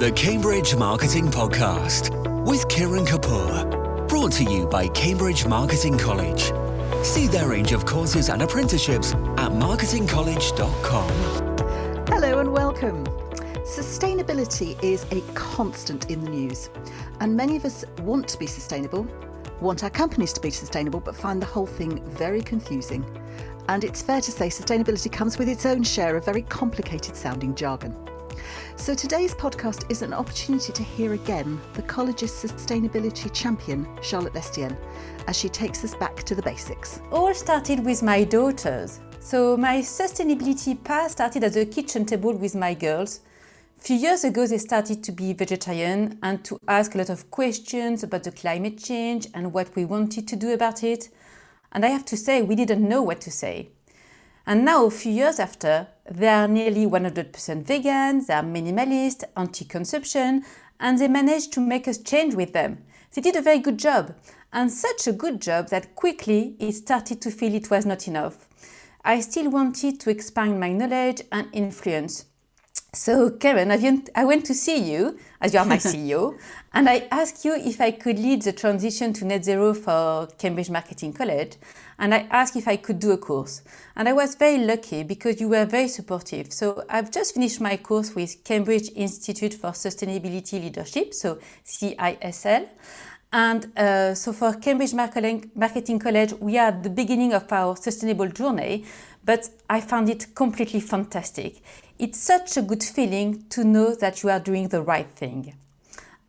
The Cambridge Marketing Podcast with Kieran Kapoor. Brought to you by Cambridge Marketing College. See their range of courses and apprenticeships at marketingcollege.com. Hello and welcome. Sustainability is a constant in the news, and many of us want to be sustainable, want our companies to be sustainable, but find the whole thing very confusing. And it's fair to say sustainability comes with its own share of very complicated sounding jargon. So today's podcast is an opportunity to hear again the college's sustainability champion, Charlotte Lestienne, as she takes us back to the basics. All started with my daughters. So my sustainability path started at the kitchen table with my girls. A few years ago, they started to be vegetarian and to ask a lot of questions about the climate change and what we wanted to do about it. And I have to say, we didn't know what to say. And now, a few years after, they are nearly 100% vegan, they are minimalist, anti-consumption, and they managed to make us change with them. They did a very good job, and such a good job that quickly it started to feel it was not enough. I still wanted to expand my knowledge and influence. So, Karen, I went to see you, as you are my CEO, and I asked you if I could lead the transition to net zero for Cambridge Marketing College, and I asked if I could do a course. And I was very lucky because you were very supportive. So I've just finished my course with Cambridge Institute for Sustainability Leadership, so CISL. And so for Cambridge Marketing College, we are at the beginning of our sustainable journey, but I found it completely fantastic. It's such a good feeling to know that you are doing the right thing.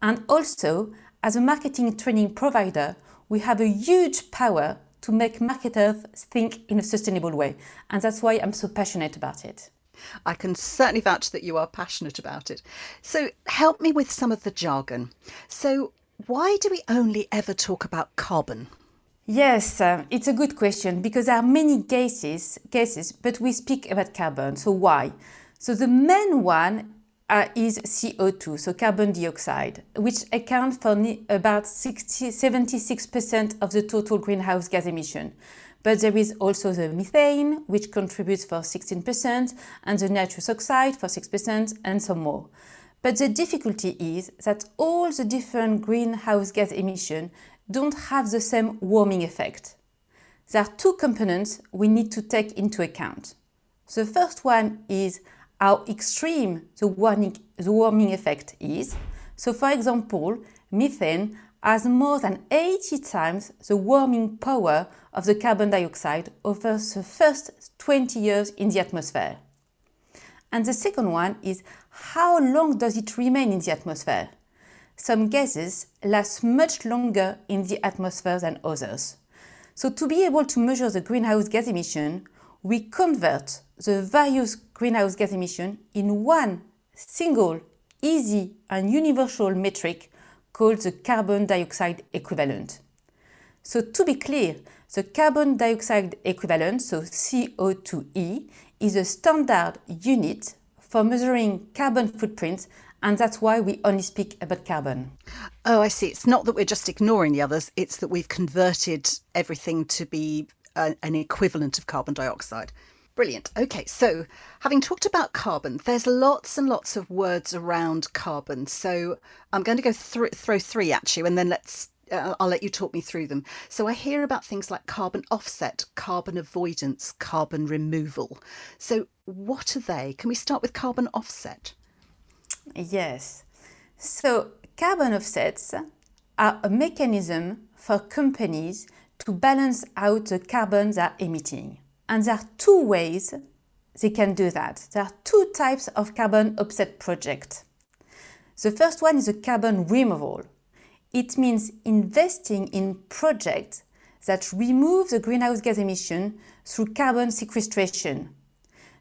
And also, as a marketing training provider, we have a huge power to make marketers think in a sustainable way. And that's why I'm so passionate about it. I can certainly vouch that you are passionate about it. So help me with some of the jargon. So why do we only ever talk about carbon? Yes, it's a good question because there are many cases, but we speak about carbon. So why? So the main one is CO2, so carbon dioxide, which accounts for about 76% of the total greenhouse gas emission. But there is also the methane, which contributes for 16%, and the nitrous oxide for 6%, and some more. But the difficulty is that all the different greenhouse gas emissions don't have the same warming effect. There are two components we need to take into account. The first one is how extreme the warming effect is. So for example, methane has more than 80 times the warming power of the carbon dioxide over the first 20 years in the atmosphere. And the second one is how long does it remain in the atmosphere? Some gases last much longer in the atmosphere than others. So to be able to measure the greenhouse gas emission, we convert the various greenhouse gas emission in one single, easy and universal metric called the carbon dioxide equivalent. So to be clear, the carbon dioxide equivalent, so CO2e, is a standard unit for measuring carbon footprint, and that's why we only speak about carbon. Oh, I see. It's not that we're just ignoring the others, it's that we've converted everything to be an equivalent of carbon dioxide. Brilliant. Okay, so having talked about carbon, there's lots and lots of words around carbon. So I'm going to go throw three at you, and then I'll let you talk me through them. So I hear about things like carbon offset, carbon avoidance, carbon removal. So what are they? Can we start with carbon offset? Yes. So carbon offsets are a mechanism for companies to balance out the carbon they are emitting. And there are two ways they can do that. There are two types of carbon offset projects. The first one is a carbon removal. It means investing in projects that remove the greenhouse gas emission through carbon sequestration.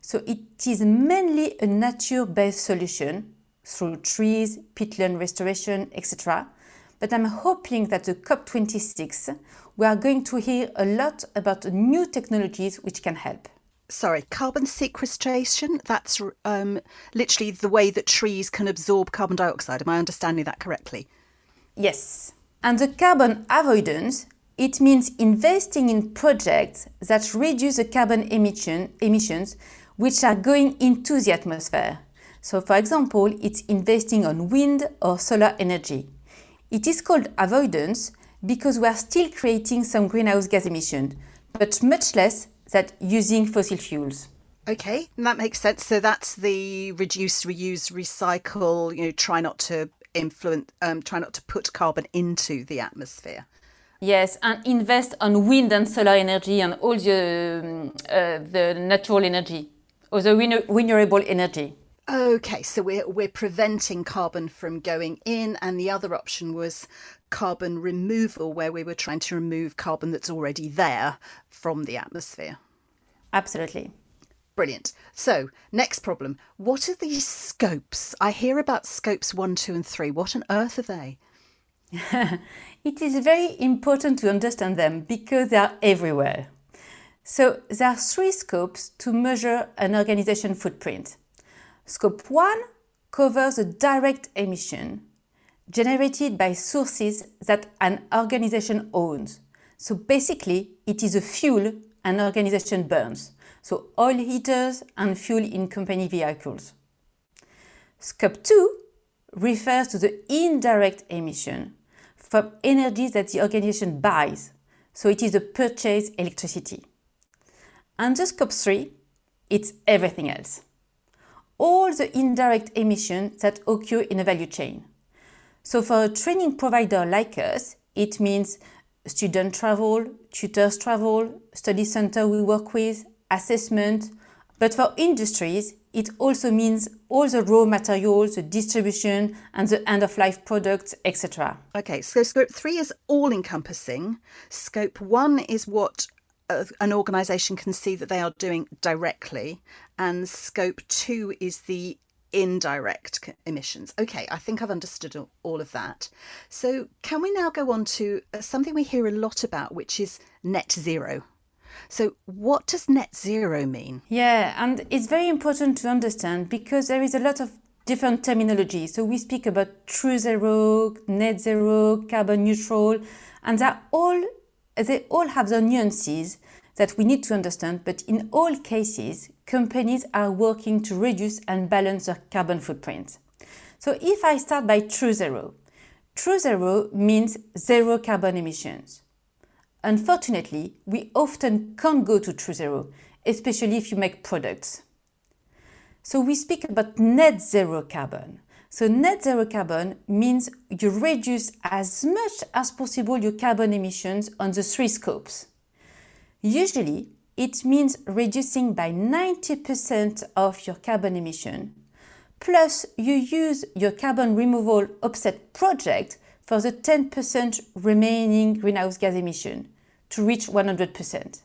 So it is mainly a nature-based solution through trees, peatland restoration, etc. But I'm hoping that the COP26, we are going to hear a lot about new technologies which can help. Sorry, carbon sequestration, that's literally the way that trees can absorb carbon dioxide. Am I understanding that correctly? Yes. And the carbon avoidance, it means investing in projects that reduce the carbon emissions which are going into the atmosphere. So for example, it's investing on wind or solar energy. It is called avoidance because we are still creating some greenhouse gas emissions, but much less than using fossil fuels. Okay, that makes sense. So that's the reduce, reuse, recycle, try not to put carbon into the atmosphere. Yes, and invest on wind and solar energy and all the natural energy or the renewable energy. Okay, so we're preventing carbon from going in, and the other option was carbon removal, where we were trying to remove carbon that's already there from the atmosphere. Absolutely. Brilliant. So next problem. What are these scopes? I hear about scopes 1, 2 and 3. What on earth are they? It is very important to understand them because they are everywhere. So there are 3 scopes to measure an organization footprint. Scope 1 covers the direct emission generated by sources that an organization owns. So basically, it is the fuel an organization burns. So oil heaters and fuel in company vehicles. Scope 2 refers to the indirect emission from energy that the organization buys, so it is the purchased electricity. And the Scope 3, it's everything else. All the indirect emissions that occur in a value chain. So for a training provider like us, it means student travel, tutors travel, study center we work with, assessment, but for industries, it also means all the raw materials, the distribution and the end-of-life products, etc. Okay, so Scope 3 is all-encompassing. Scope 1 is what an organisation can see that they are doing directly, and Scope 2 is the indirect emissions. Okay, I think I've understood all of that. So can we now go on to something we hear a lot about, which is net zero? So what does net zero mean? Yeah, and it's very important to understand because there is a lot of different terminology. So we speak about true zero, net zero, carbon neutral, and they all have the nuances that we need to understand. But in all cases, companies are working to reduce and balance their carbon footprint. So if I start by true zero means zero carbon emissions. Unfortunately, we often can't go to true zero, especially if you make products. So we speak about net zero carbon. So net zero carbon means you reduce as much as possible your carbon emissions on the 3 scopes. Usually, it means reducing by 90% of your carbon emission. Plus, you use your carbon removal offset project for the 10% remaining greenhouse gas emission to reach 100%.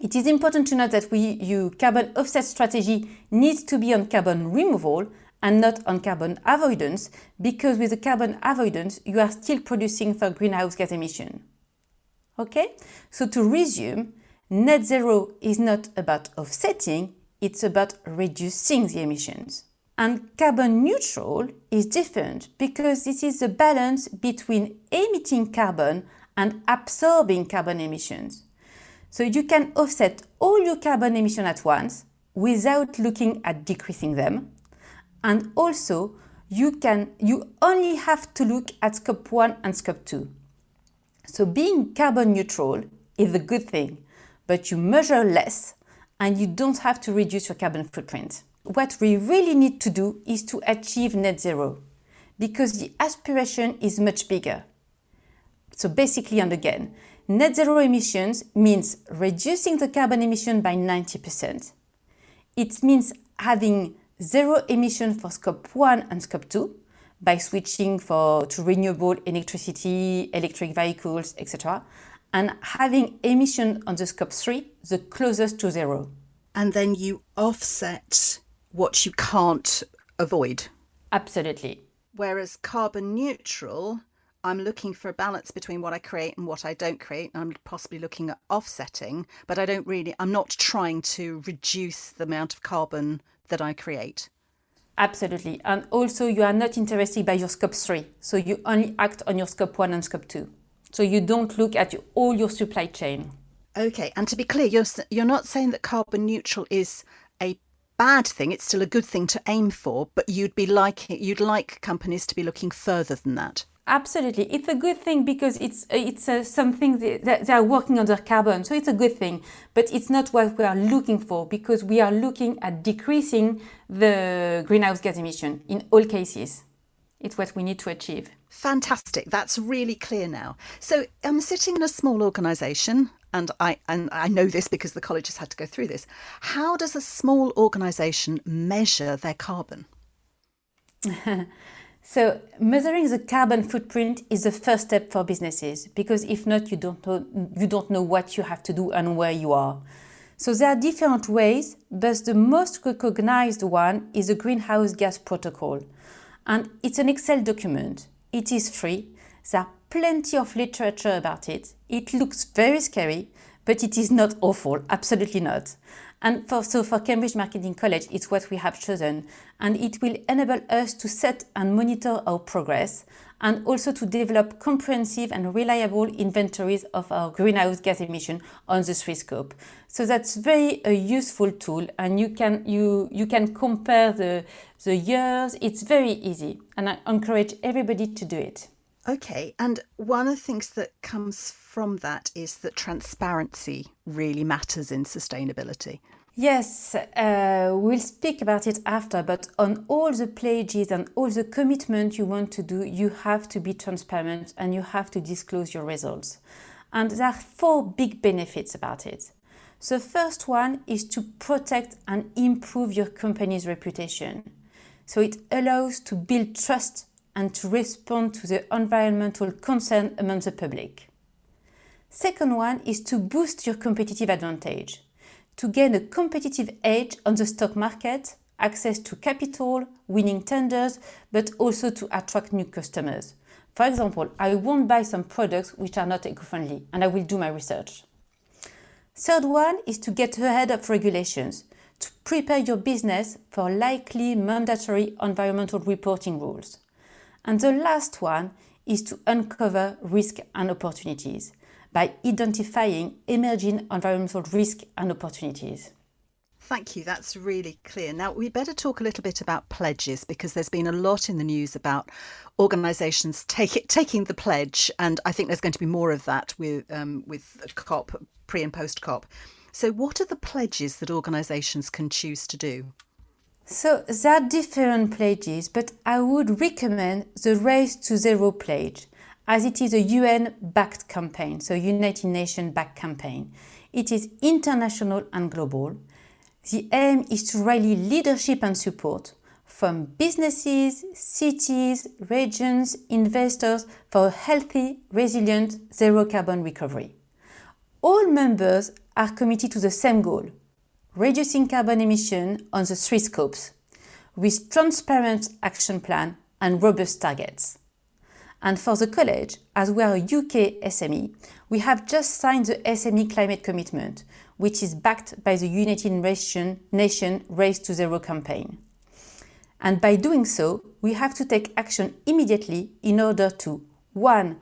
It is important to note that your carbon offset strategy needs to be on carbon removal and not on carbon avoidance, because with the carbon avoidance, you are still producing for greenhouse gas emission. Okay? So to resume, net zero is not about offsetting, it's about reducing the emissions. And carbon neutral is different because this is the balance between emitting carbon and absorbing carbon emissions. So you can offset all your carbon emissions at once without looking at decreasing them. And also, you only have to look at Scope 1 and Scope 2. So being carbon neutral is a good thing, but you measure less and you don't have to reduce your carbon footprint. What we really need to do is to achieve net zero, because the aspiration is much bigger. So basically, and again, net zero emissions means reducing the carbon emission by 90%. It means having zero emission for Scope 1 and Scope 2 by switching to renewable electricity, electric vehicles, etc. and having emission on the Scope 3 the closest to zero. And then you offset what you can't avoid. Absolutely. Whereas carbon neutral, I'm looking for a balance between what I create and what I don't create. And I'm possibly looking at offsetting, but I'm not trying to reduce the amount of carbon that I create. Absolutely. And also you are not interested by your Scope 3. So you only act on your Scope 1 and Scope 2. So you don't look at all your supply chain. Okay. And to be clear, you're not saying that carbon neutral is a bad thing, it's still a good thing to aim for, but you'd like companies to be looking further than that. Absolutely. It's a good thing because it's something that they are working under carbon. So it's a good thing, but it's not what we are looking for, because we are looking at decreasing the greenhouse gas emission in all cases. It's what we need to achieve. Fantastic. That's really clear now. So I'm sitting in a small organisation, and I know this because the college has had to go through this. How does a small organisation measure their carbon? So measuring the carbon footprint is the first step for businesses, because if not, you don't know what you have to do and where you are. So there are different ways, but the most recognized one is the Greenhouse Gas Protocol. And it's an Excel document. It is free. There are plenty of literature about it. It looks very scary, but it is not awful, absolutely not. And for Cambridge Marketing College, it's what we have chosen. And it will enable us to set and monitor our progress, and also to develop comprehensive and reliable inventories of our greenhouse gas emission on the three scope. So that's very useful tool, and you can compare the years. It's very easy, and I encourage everybody to do it. Okay, and one of the things that comes from that is that transparency really matters in sustainability. Yes, we'll speak about it after, but on all the pledges and all the commitment you want to do, you have to be transparent and you have to disclose your results. And there are four big benefits about it. The first one is to protect and improve your company's reputation. So it allows to build trust and to respond to the environmental concern among the public. Second one is to boost your competitive advantage, to gain a competitive edge on the stock market, access to capital, winning tenders, but also to attract new customers. For example, I won't buy some products which are not eco-friendly, and I will do my research. Third one is to get ahead of regulations, to prepare your business for likely mandatory environmental reporting rules. And the last one is to uncover risk and opportunities by identifying emerging environmental risk and opportunities. Thank you, that's really clear. Now, we better talk a little bit about pledges, because there's been a lot in the news about organisations taking the pledge, and I think there's going to be more of that with COP, pre and post COP. So what are the pledges that organisations can choose to do? So there are different pledges, but I would recommend the Race to Zero pledge, as it is a UN-backed campaign, so United Nations-backed campaign. It is international and global. The aim is to rally leadership and support from businesses, cities, regions, investors for a healthy, resilient, zero-carbon recovery. All members are committed to the same goal: reducing carbon emission on the three scopes, with transparent action plan and robust targets. And for the college, as we are a UK SME, we have just signed the SME Climate Commitment, which is backed by the United Nations Race to Zero campaign. And by doing so, we have to take action immediately in order to 1.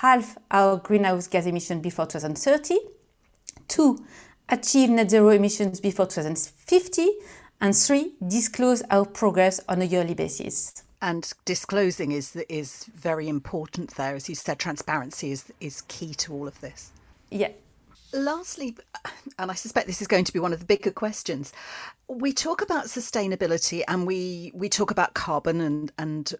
Halve our greenhouse gas emission before 2030, 2. Achieve net zero emissions before 2050, and 3. Disclose our progress on a yearly basis. And disclosing is very important there. As you said, transparency is key to all of this. Yeah. Lastly, and I suspect this is going to be one of the bigger questions, we talk about sustainability and we talk about carbon and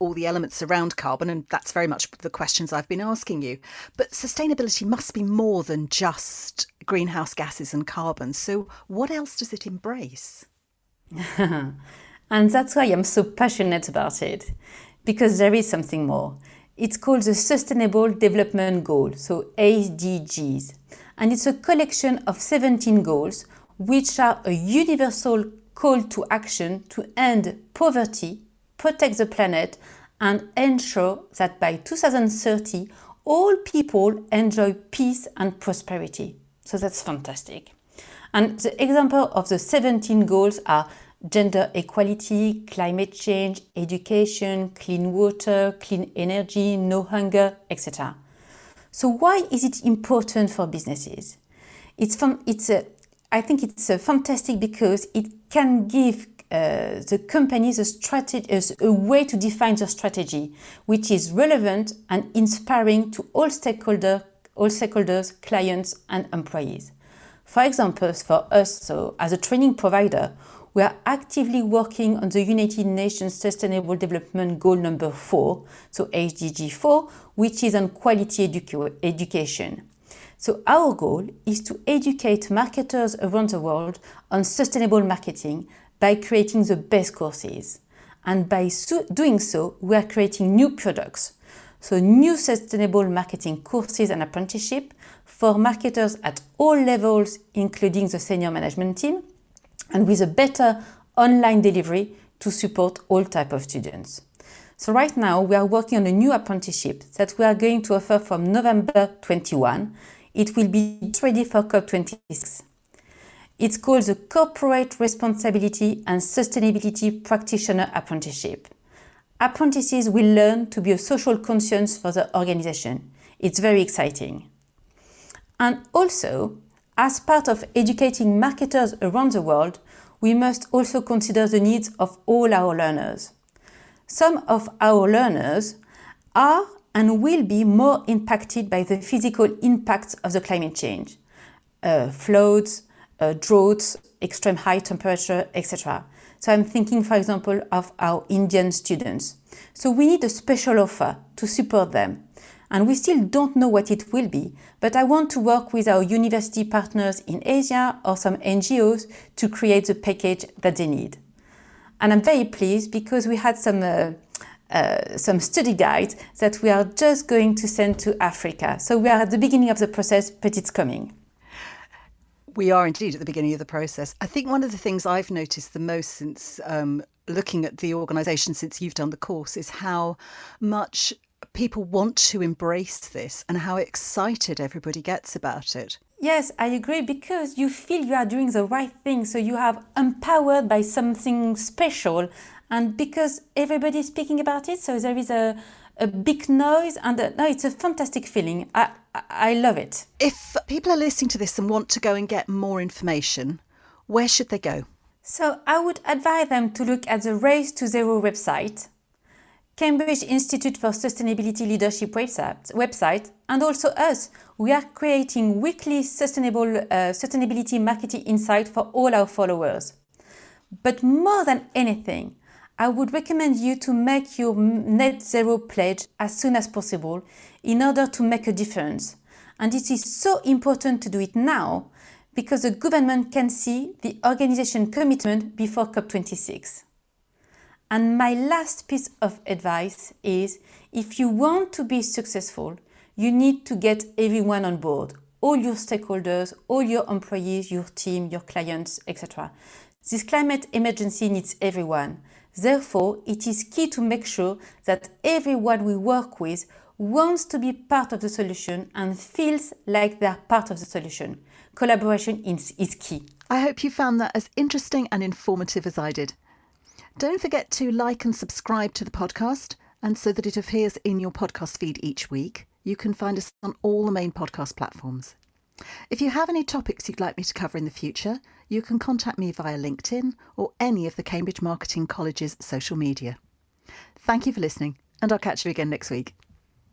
all the elements around carbon, and that's very much the questions I've been asking you. But sustainability must be more than just greenhouse gases and carbon. So what else does it embrace? And that's why I'm so passionate about it, because there is something more. It's called the Sustainable Development Goal, so SDGs. And it's a collection of 17 goals, which are a universal call to action to end poverty, protect the planet, and ensure that by 2030, all people enjoy peace and prosperity. So that's fantastic. And the example of the 17 goals are gender equality, climate change, education, clean water, clean energy, no hunger, etc. So why is it important for businesses? It's I think it's fantastic because it can give the companies a way to define their strategy, which is relevant and inspiring to all stakeholders, clients and employees. For example, for us, so as a training provider, we are actively working on the United Nations Sustainable Development Goal number 4, so SDG 4, which is on quality education. So our goal is to educate marketers around the world on sustainable marketing by creating the best courses. And by doing so, we are creating new products. So new sustainable marketing courses and apprenticeship for marketers at all levels, including the senior management team, and with a better online delivery to support all types of students. So right now, we are working on a new apprenticeship that we are going to offer from November 21. It will be ready for COP26. It's called the Corporate Responsibility and Sustainability Practitioner Apprenticeship. Apprentices will learn to be a social conscience for the organization. It's very exciting. And also, as part of educating marketers around the world, we must also consider the needs of all our learners. Some of our learners are and will be more impacted by the physical impacts of the climate change, floods, droughts, extreme high temperature, etc. So I'm thinking, for example, of our Indian students. So we need a special offer to support them. And we still don't know what it will be, but I want to work with our university partners in Asia or some NGOs to create the package that they need. And I'm very pleased because we had some study guides that we are just going to send to Africa. So we are at the beginning of the process, but it's coming. We are indeed at the beginning of the process. I think one of the things I've noticed the most since looking at the organisation since you've done the course is how much people want to embrace this and how excited everybody gets about it. Yes, I agree, because you feel you are doing the right thing, so you are empowered by something special, and because everybody is speaking about it, so there is a big noise, and it's a fantastic feeling. I love it. If people are listening to this and want to go and get more information, where should they go? So I would advise them to look at the Race to Zero website, Cambridge Institute for Sustainability Leadership website, and also us. We are creating weekly sustainability marketing insight for all our followers. But more than anything, I would recommend you to make your net zero pledge as soon as possible in order to make a difference. And it is so important to do it now because the government can see the organization commitment before COP26. And my last piece of advice is, if you want to be successful, you need to get everyone on board, all your stakeholders, all your employees, your team, your clients, etc. This climate emergency needs everyone. Therefore, it is key to make sure that everyone we work with wants to be part of the solution and feels like they are part of the solution. Collaboration is key. I hope you found that as interesting and informative as I did. Don't forget to like and subscribe to the podcast, and so that it appears in your podcast feed each week. You can find us on all the main podcast platforms. If you have any topics you'd like me to cover in the future, you can contact me via LinkedIn or any of the Cambridge Marketing College's social media. Thank you for listening, and I'll catch you again next week.